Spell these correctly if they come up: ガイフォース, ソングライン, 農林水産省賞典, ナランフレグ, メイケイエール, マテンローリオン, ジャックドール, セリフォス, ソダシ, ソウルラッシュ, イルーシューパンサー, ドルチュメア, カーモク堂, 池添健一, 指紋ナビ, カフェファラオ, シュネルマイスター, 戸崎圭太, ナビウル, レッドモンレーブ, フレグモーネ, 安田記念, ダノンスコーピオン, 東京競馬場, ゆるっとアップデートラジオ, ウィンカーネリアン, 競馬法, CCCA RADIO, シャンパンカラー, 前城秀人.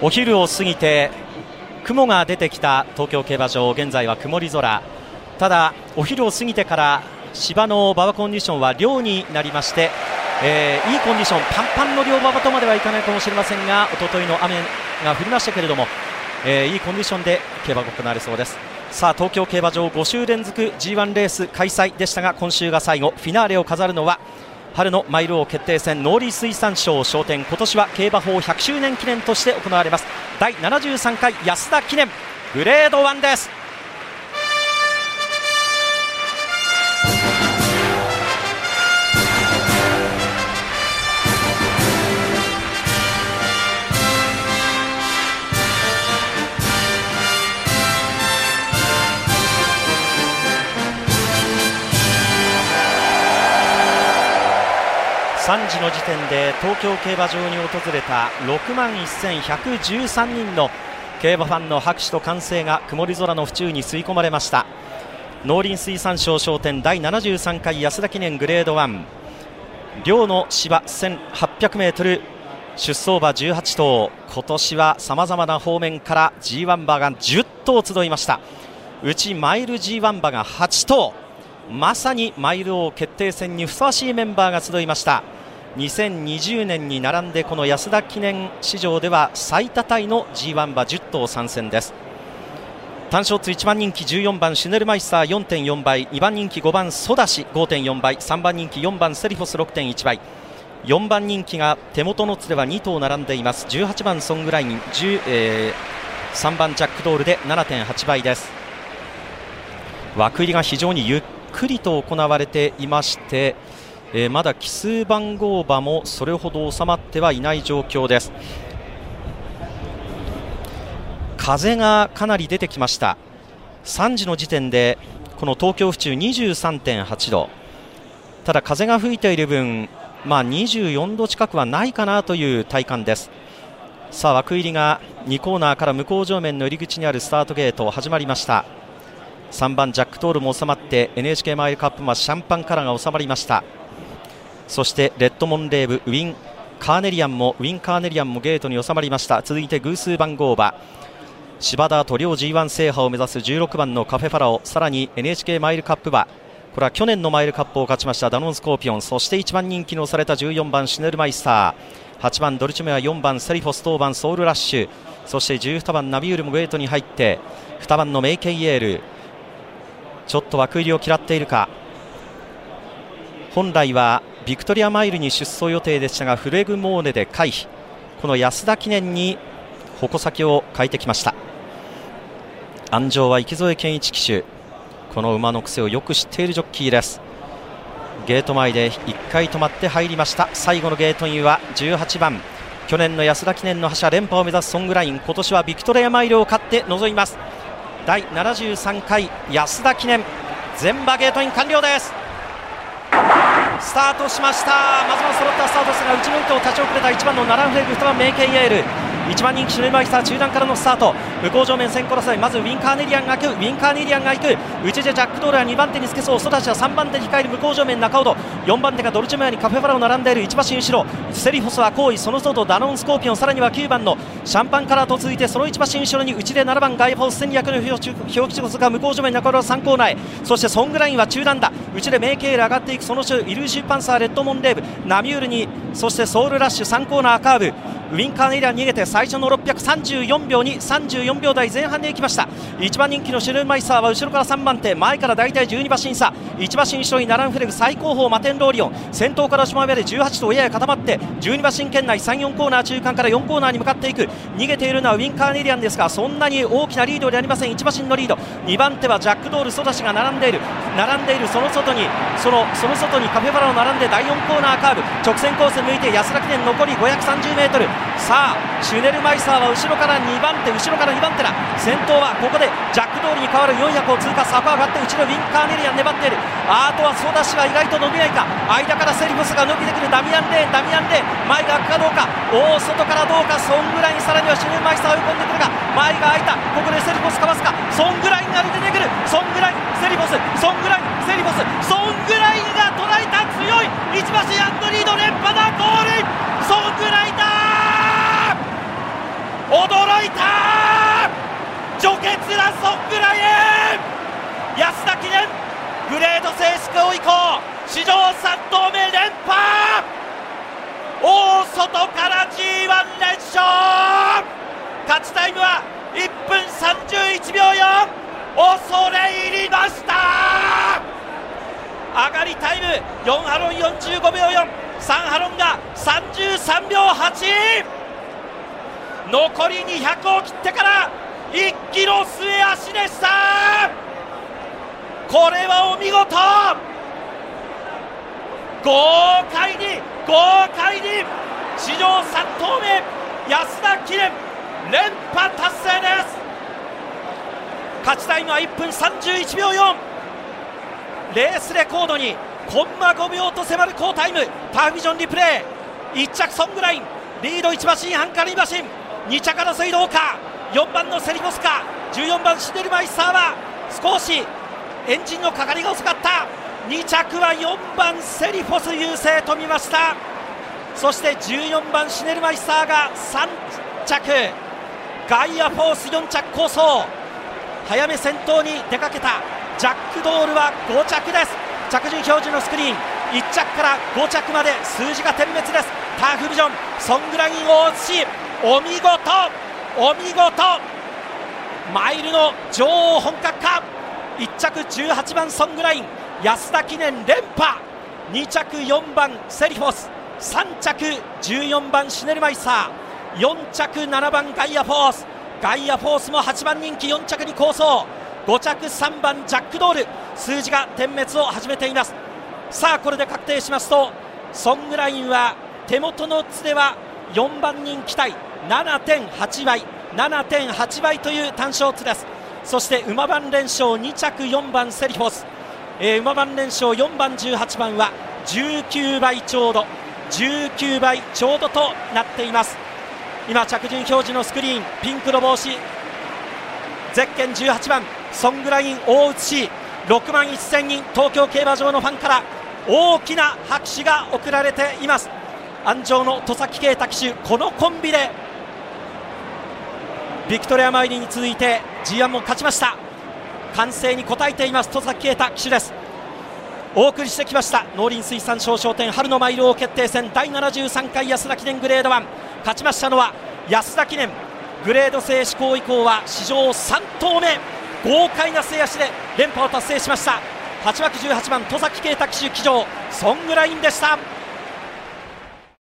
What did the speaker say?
お昼を過ぎて雲が出てきた東京競馬場、現在は曇り空。ただお昼を過ぎてから芝の馬場コンディションは良になりまして、いいコンディション、パンパンの両馬場とまではいかないかもしれませんが、一昨日の雨が降りましたけれども、いいコンディションで競馬が行われそうです。さあ東京競馬場5週連続 G1 レース開催でしたが、今週が最後、フィナーレを飾るのは春のマイル王決定戦、農林水産賞賞典、今年は競馬法100周年記念として行われます第73回安田記念グレード1です。3時の時点で東京競馬場に訪れた6万1113人の競馬ファンの拍手と歓声が曇り空の府中に吸い込まれました。農林水産賞賞典第73回安田記念グレード1、良の芝 1800m、 出走馬18頭、今年はさまざまな方面から G1 馬が10頭集いました。うちマイル G1 馬が8頭、まさにマイル王決定戦にふさわしいメンバーが集いました。2020年に並んでこの安田記念史上では最多タイの G1 馬10頭参戦です。単勝通1番人気14番シュネルマイスター 4.4 倍、2番人気5番ソダシ 5.4 倍、3番人気4番セリフォス 6.1 倍、4番人気が手元のつれは2頭並んでいます。18番ソングライン、3番ジャックドールで 7.8 倍です。枠入りが非常にゆっくりと行われていまして、まだ奇数番号馬もそれほど収まってはいない状況です。風がかなり出てきました。3時の時点でこの東京府中 23.8 度、ただ風が吹いている分、24度近くはないかなという体感です。さあ枠入りが2コーナーから向こう上面の入り口にあるスタートゲート始まりました。3番ジャックトールも収まって NHK マイルカップはシャンパンカラーが収まりました。そしてレッドモンレーブ、ウィンカーネリアンもゲートに収まりました。続いて偶数番号馬、芝ダート両 G1 制覇を目指す16番のカフェファラオ、さらに NHK マイルカップ馬、これは去年のマイルカップを勝ちましたダノンスコーピオン、そして1番人気のされた14番シュネルマイスター、8番ドルチュメア、4番セリフォス、当番ソウルラッシュ、そして12番ナビウルもゲートに入って2番のメイケイエール、ちょっと枠入りを嫌っているか。本来はビクトリアマイルに出走予定でしたがフレグモーネで回避、この安田記念に矛先を変えてきました。鞍上は池添健一騎手、この馬の癖をよく知っているジョッキーです。ゲート前で1回止まって入りました。最後のゲートインは18番、去年の安田記念の覇者連覇を目指すソングライン、今年はビクトリアマイルを勝って臨みます第73回安田記念。全馬ゲートイン完了です。スタートしました。まずは揃ったスタートですが、内の糸を立ち遅れた1番のナランフレグ、2番メイケイエール、1番人気シュネルマイスター中段からのスタート、向こう上面先行争い、まずウィンカーネリアンが行く、内でジャックドールは2番手にスケソー、ソダシは3番手に控える向こう上面中ほど、4番手がドルチェムヤにカフェファラを並んでいる、1馬身後ろセリフォスは後位、その外ダノンスコーピオン、さらには9番のシャンパンカラーと続いて、その1馬身後ろに内で7番ガイフォース1200の表記地が向こう上面中ほど3コーナーへ、そしてソングラインは中段だ、内でメイケイエール上がっていく、その後ろイルーシューパンサー、レッドモンレーブ、ナミュールに、そしてソウルラッシュ、3コーナーカーブ、ウィンカーネリアン逃げて最初の634秒に34秒台前半で行きました。1番人気のシュルマイサーは後ろから3番手、前から大体12馬身差、1馬身後ろにナランフレグ、最後方マテンローリオン、先頭から島まで18頭やや固まって12馬身圏内、3、4コーナー中間から4コーナーに向かっていく、逃げているのはウィンカーネリアンですが、そんなに大きなリードではありません。1馬身のリード、2番手はジャックドール、ソダシが並んでいる、その外にカフェバラを並んで第4コーナーカーブ、直線コース抜いて安田記念残り 530m、さあシュネルマイサーは後ろから2番手だ、先頭はここでジャックドールに代わる400を通過、坂上がってうちのウィンカーネリアン粘っている、あとはソダシは意外と伸びないか、間からセリフォスが伸びてくる、ダミアンレーン前が開くかどうか、お外からどうか、ソングライン、さらにはシュネルマイサー追い込んでくるが前が開いた、ここでセリフォスかわすか、ソングラインが出てくる、ソングラインセリフォス、ソングラインが捉えた、強い1馬身リード、連覇だ、ゴールソングラインだ、驚トップライン、安田記念グレード制施行以降史上3頭目連覇、大外から G1 連勝、勝ちタイムは1分31秒4、恐れ入りました。上がりタイム4ハロン45秒4、 3ハロンが33秒8、残り200を切ってから一気の末脚でした。これはお見事、豪快に史上3頭目安田記念連覇達成です。勝ちタイムは1分31秒4、レースレコードにコンマ5秒と迫る好タイム。ターフビジョンリプレイ、1着ソングライン、リード1馬身半から2馬身、2着争いどうか、4番のセリフォスか、14番シュネルマイスターは少しエンジンのかかりが遅かった。2着は4番セリフォス優勢と見ました。そして14番シュネルマイスターが3着、ガイアフォース4着構想、早め先頭に出かけたジャックドールは5着です。着順表示のスクリーン、1着から5着まで数字が点滅です。ターフビジョン、ソングラインを映し、お見事、マイルの女王本格化。1着18番ソングライン、安田記念連覇、2着4番セリフォス、3着14番シュネルマイスター、4着7番ガイアフォース、ガイアフォースも8番人気、4着に構想、5着3番ジャックドール、数字が点滅を始めています。さあこれで確定しますと、ソングラインは手元の図では4番人気対7.8 倍という単勝値です。そして馬番連勝2着4番セリフォス、馬番連勝4番18番は19倍ちょうどとなっています。今着順表示のスクリーン、ピンクの帽子ゼッケン18番ソングライン大写し、6万1000人東京競馬場のファンから大きな拍手が送られています。鞍上の戸崎圭太騎手、このコンビでビクトリアマイルに続いて G1 も勝ちました。歓声に応えています戸崎圭太騎手です。お送りしてきました農林水産商商店春のマイル王決定戦第73回安田記念グレード1、勝ちましたのは安田記念。グレード制施行以降は史上3頭目、豪快な末脚で連覇を達成しました。8枠18番戸崎圭太騎手騎乗、ソングラインでした。